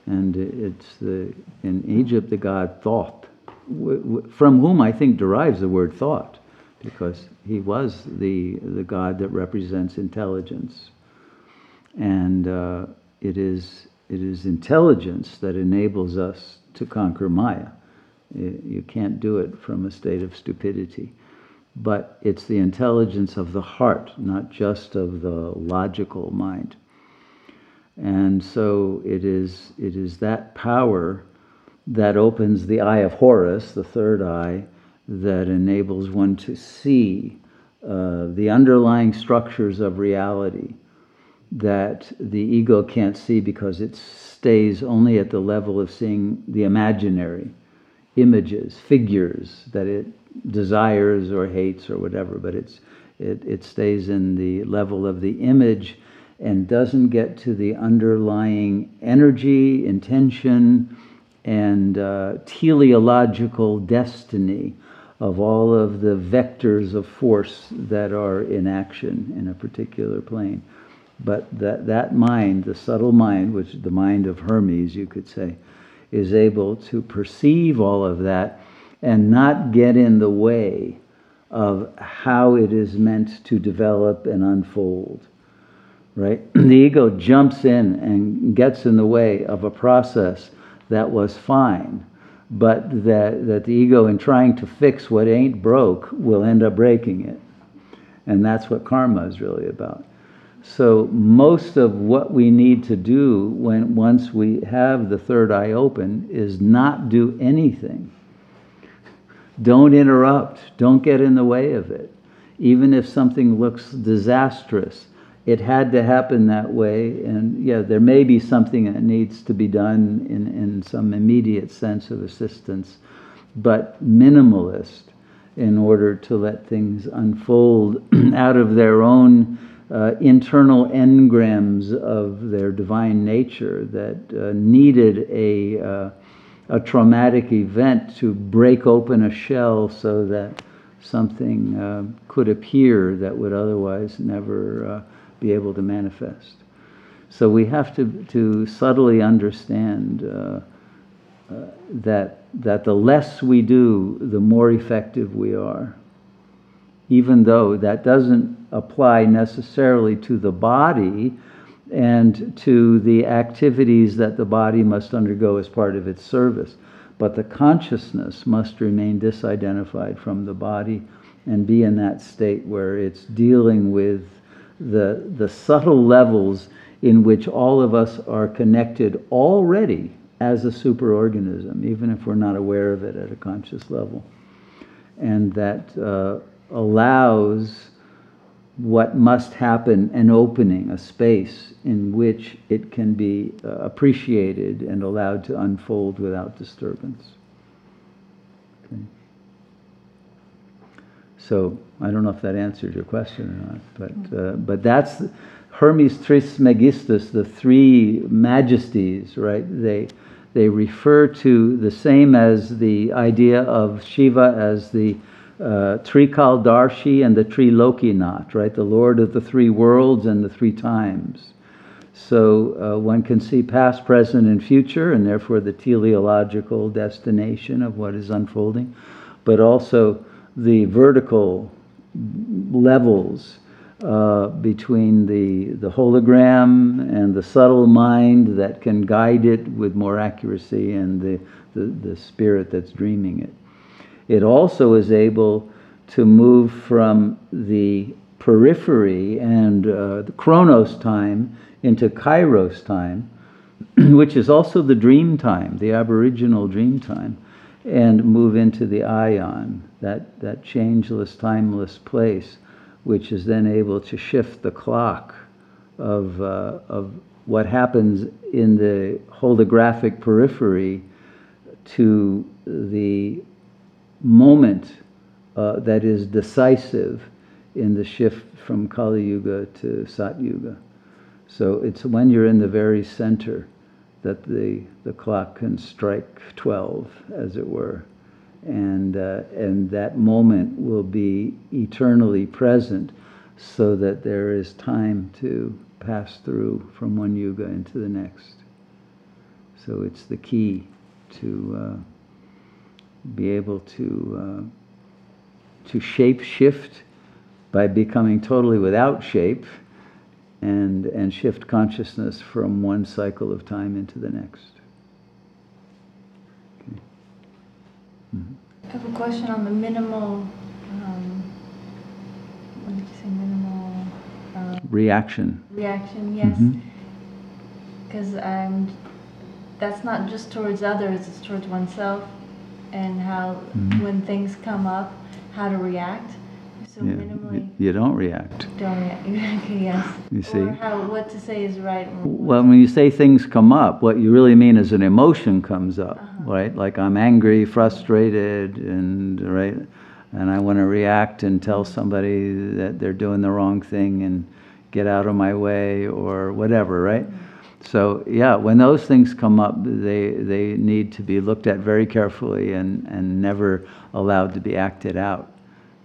And it's in Egypt, the god Thoth, from whom I think derives the word thought, because he was the god that represents intelligence. And it is intelligence that enables us to conquer Maya. You can't do it from a state of stupidity. But it's the intelligence of the heart, not just of the logical mind. And so it is that power that opens the eye of Horus, the third eye, that enables one to see the underlying structures of reality that the ego can't see, because it stays only at the level of seeing the imaginary images, figures that it desires or hates or whatever, but it stays in the level of the image and doesn't get to the underlying energy, intention, and teleological destiny of all of the vectors of force that are in action in a particular plane. But that mind, the subtle mind, which is the mind of Hermes, you could say, is able to perceive all of that and not get in the way of how it is meant to develop and unfold, right? The ego jumps in and gets in the way of a process that was fine, but that the ego, in trying to fix what ain't broke, will end up breaking it. And that's what karma is really about. So most of what we need to do once we have the third eye open is not do anything. Don't interrupt. Don't get in the way of it. Even if something looks disastrous, it had to happen that way. And yeah, there may be something that needs to be done in some immediate sense of assistance, but minimalist in order to let things unfold out of their own internal engrams of their divine nature that needed a traumatic event to break open a shell so that something could appear that would otherwise never be able to manifest. So we have to subtly understand that the less we do, the more effective we are. Even though that doesn't apply necessarily to the body and to the activities that the body must undergo as part of its service. But the consciousness must remain disidentified from the body and be in that state where it's dealing with the subtle levels in which all of us are connected already as a superorganism, even if we're not aware of it at a conscious level. And that allows what must happen, an opening, a space in which it can be appreciated and allowed to unfold without disturbance. Okay. So I don't know if that answered your question or not, but that's Hermes Tris Megistus, the three majesties, right? They refer to the same as the idea of Shiva as the Trikal Darshi and the Trilokinath, right? The Lord of the three worlds and the three times. So one can see past, present, and future, and therefore the teleological destination of what is unfolding, but also the vertical levels between the hologram and the subtle mind that can guide it with more accuracy, and the spirit that's dreaming it. It also is able to move from the periphery and the chronos time into kairos time, which is also the dream time, the aboriginal dream time, and move into the aeon, that changeless, timeless place, which is then able to shift the clock of what happens in the holographic periphery to the moment that is decisive in the shift from Kali Yuga to Sat Yuga. So it's when you're in the very center that the clock can strike 12, as it were, and that moment will be eternally present, so that there is time to pass through from one yuga into the next. So it's the key to be able to shape shift by becoming totally without shape, and shift consciousness from one cycle of time into the next. Okay. Mm-hmm. I have a question on the minimal. What did you say? Minimal reaction. Reaction, yes. Because mm-hmm. That's not just towards others; it's towards oneself. And how, mm-hmm. when things come up, how to react. So yeah, minimally, you don't react. Don't react. Okay, yes. You see. Or what to say is right. Well, when you say things come up, what you really mean is an emotion comes up, uh-huh. right? Like I'm angry, frustrated, and right, and I want to react and tell somebody that they're doing the wrong thing and get out of my way or whatever, right? Mm-hmm. So yeah, when those things come up, they need to be looked at very carefully and never allowed to be acted out,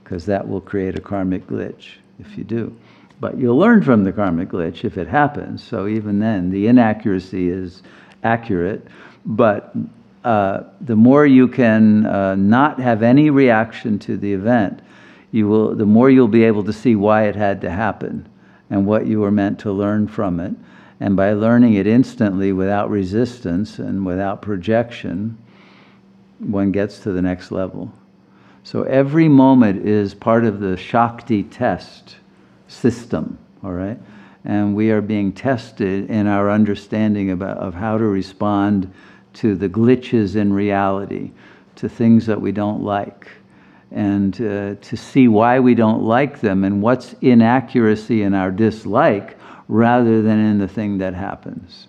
because that will create a karmic glitch if you do. But you'll learn from the karmic glitch if it happens. So even then, the inaccuracy is accurate. But the more you can not have any reaction to the event you will, the more you'll be able to see why it had to happen and what you were meant to learn from it. And by learning it instantly without resistance and without projection, one gets to the next level. So every moment is part of the Shakti test system, all right? And we are being tested in our understanding of how to respond to the glitches in reality, to things that we don't like, and to see why we don't like them and what's inaccuracy in our dislike rather than in the thing that happens.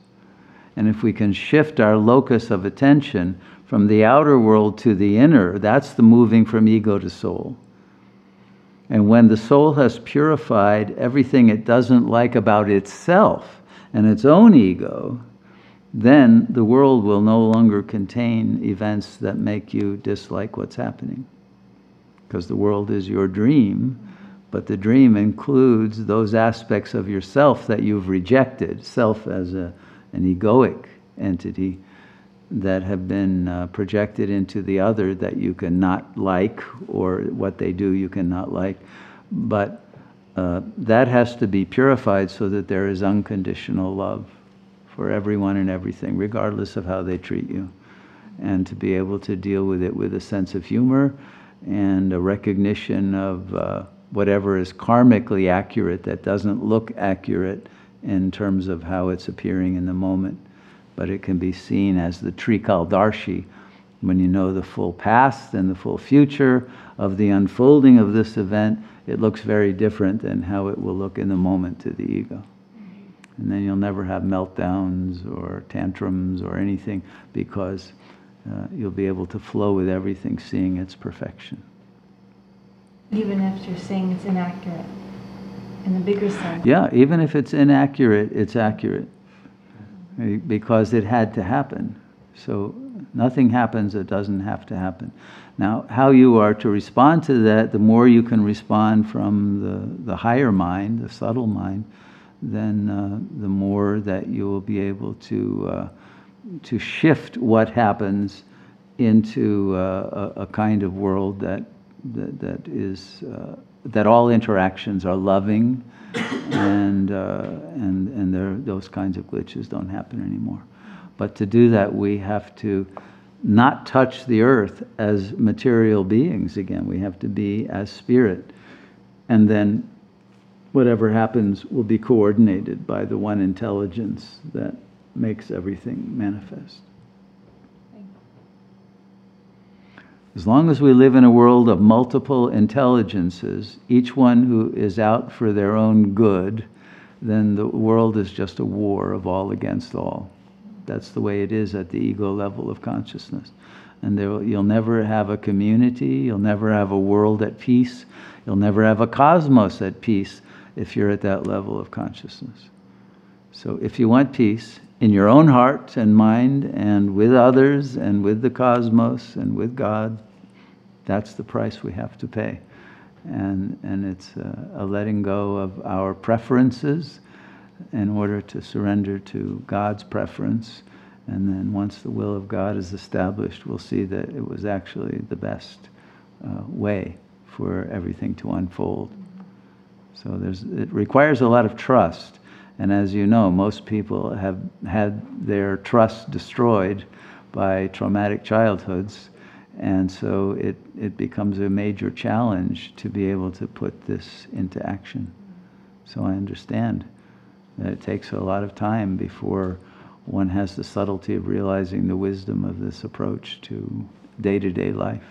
And if we can shift our locus of attention from the outer world to the inner, that's the moving from ego to soul. And when the soul has purified everything it doesn't like about itself and its own ego, then the world will no longer contain events that make you dislike what's happening. Because the world is your dream, but the dream includes those aspects of yourself that you've rejected, self as an egoic entity, that have been projected into the other that you cannot like, or what they do you cannot like. But that has to be purified so that there is unconditional love for everyone and everything, regardless of how they treat you. And to be able to deal with it with a sense of humor and a recognition of whatever is karmically accurate that doesn't look accurate in terms of how it's appearing in the moment. But it can be seen as the Trikal Darshi, when you know the full past and the full future of the unfolding of this event. It looks very different than how it will look in the moment to the ego. And then you'll never have meltdowns or tantrums or anything, because you'll be able to flow with everything, seeing its perfection. Even after saying it's inaccurate, in the bigger sense. Yeah, even if it's inaccurate, it's accurate, because it had to happen. So nothing happens that doesn't have to happen. Now, how you are to respond to that, the more you can respond from the higher mind, the subtle mind, then the more that you will be able to shift what happens into a kind of world that all interactions are loving, and those kinds of glitches don't happen anymore. But to do that, we have to not touch the earth as material beings again. We have to be as spirit, and then whatever happens will be coordinated by the one intelligence that makes everything manifest. As long as we live in a world of multiple intelligences, each one who is out for their own good, then the world is just a war of all against all. That's the way it is at the ego level of consciousness. And you'll never have a community, you'll never have a world at peace, you'll never have a cosmos at peace if you're at that level of consciousness. So if you want peace, in your own heart and mind, and with others, and with the cosmos, and with God, that's the price we have to pay. And it's a letting go of our preferences in order to surrender to God's preference. And then once the will of God is established, we'll see that it was actually the best way for everything to unfold. So it requires a lot of trust. And as you know, most people have had their trust destroyed by traumatic childhoods. And so it becomes a major challenge to be able to put this into action. So I understand that it takes a lot of time before one has the subtlety of realizing the wisdom of this approach to day-to-day life.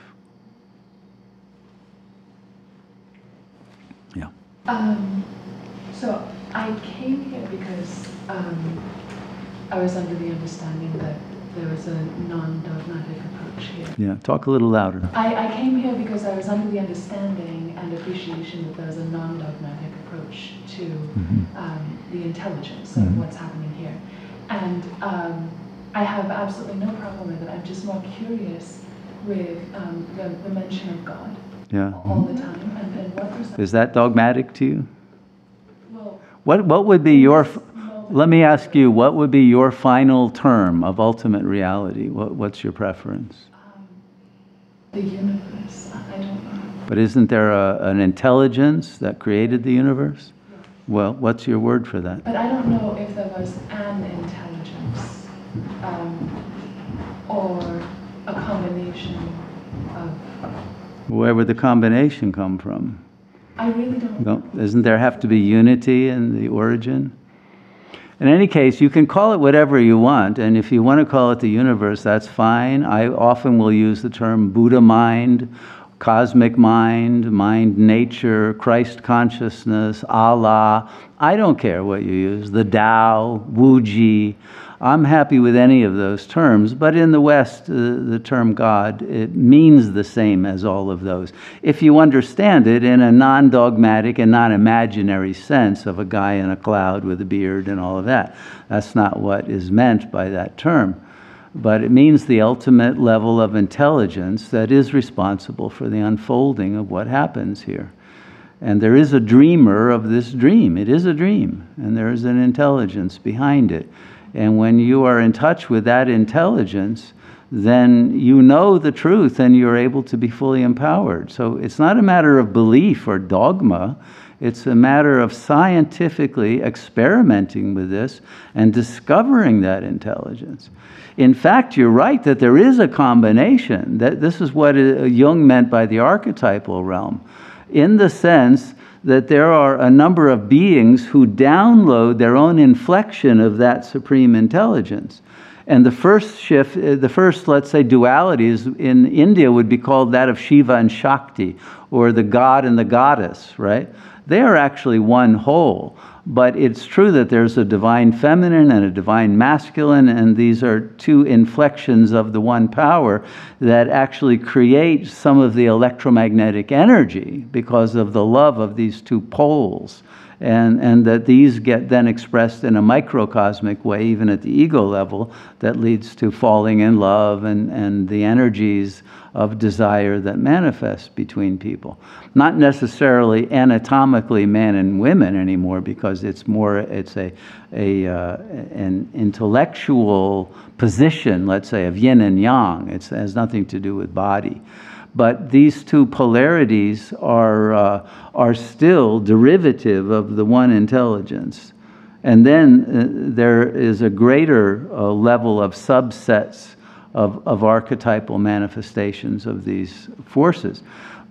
Yeah. So I came here because I was under the understanding that there was a non-dogmatic approach here. Yeah, talk a little louder. I came here because I was under the understanding and appreciation that there was a non-dogmatic approach to the intelligence of what's happening here. And I have absolutely no problem with it. I'm just more curious with the mention of God all the time. And what is that dogmatic to you? What would be your, let me ask you, what would be your final term of ultimate reality? What's your preference? The universe. I don't know. But isn't there an intelligence that created the universe? Well, what's your word for that? But I don't know if there was an intelligence or a combination of... Where would the combination come from? I really don't know. Doesn't there have to be unity in the origin? In any case, you can call it whatever you want, and if you want to call it the universe, that's fine. I often will use the term Buddha mind, cosmic mind, mind nature, Christ consciousness, Allah. I don't care what you use, the Tao, Wuji. I'm happy with any of those terms, but in the West, the term God, it means the same as all of those. If you understand it in a non-dogmatic and non-imaginary sense of a guy in a cloud with a beard and all of that, that's not what is meant by that term. But it means the ultimate level of intelligence that is responsible for the unfolding of what happens here. And there is a dreamer of this dream. It is a dream, and there is an intelligence behind it. And when you are in touch with that intelligence, then you know the truth and you're able to be fully empowered. So it's not a matter of belief or dogma. It's a matter of scientifically experimenting with this and discovering that intelligence. In fact, you're right that there is a combination. That this is what Jung meant by the archetypal realm, in the sense that there are a number of beings who download their own inflection of that supreme intelligence. And the first shift, the first, let's say, dualities in India would be called that of Shiva and Shakti, or the god and the goddess, right? They are actually one whole. But it's true that there's a divine feminine and a divine masculine, and these are two inflections of the one power that actually create some of the electromagnetic energy because of the love of these two poles, and that these get then expressed in a microcosmic way, even at the ego level, that leads to falling in love and the energies of desire that manifests between people. Not necessarily anatomically man and women anymore, because it's more, it's an intellectual position, let's say, of yin and yang. It has nothing to do with body. But these two polarities are still derivative of the one intelligence. And then there is a greater level of subsets of archetypal manifestations of these forces.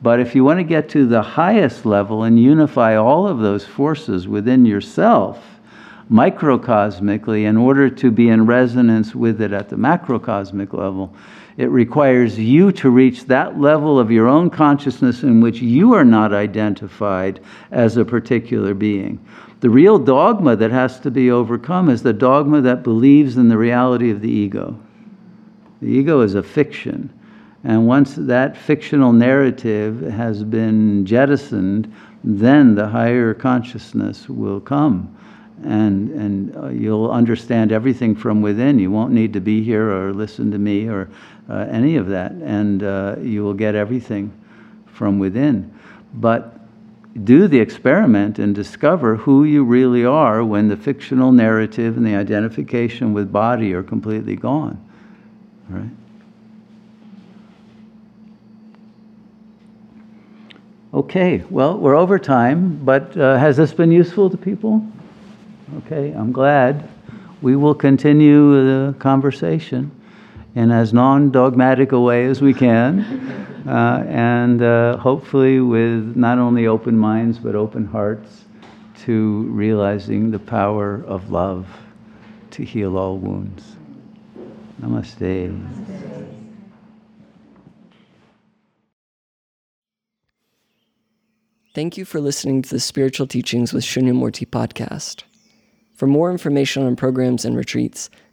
But if you want to get to the highest level and unify all of those forces within yourself microcosmically in order to be in resonance with it at the macrocosmic level, it requires you to reach that level of your own consciousness in which you are not identified as a particular being. The real dogma that has to be overcome is the dogma that believes in the reality of the ego. The ego is a fiction, and once that fictional narrative has been jettisoned, then the higher consciousness will come, and you'll understand everything from within. You won't need to be here or listen to me or any of that, and you will get everything from within. But do the experiment and discover who you really are when the fictional narrative and the identification with body are completely gone. Right. Okay, well, we're over time, but has this been useful to people? Okay, I'm glad. We will continue the conversation in as non-dogmatic a way as we can, and hopefully with not only open minds but open hearts to realizing the power of love to heal all wounds. Namaste. Namaste. Thank you for listening to the Spiritual Teachings with Shunyamurti podcast. For more information on programs and retreats,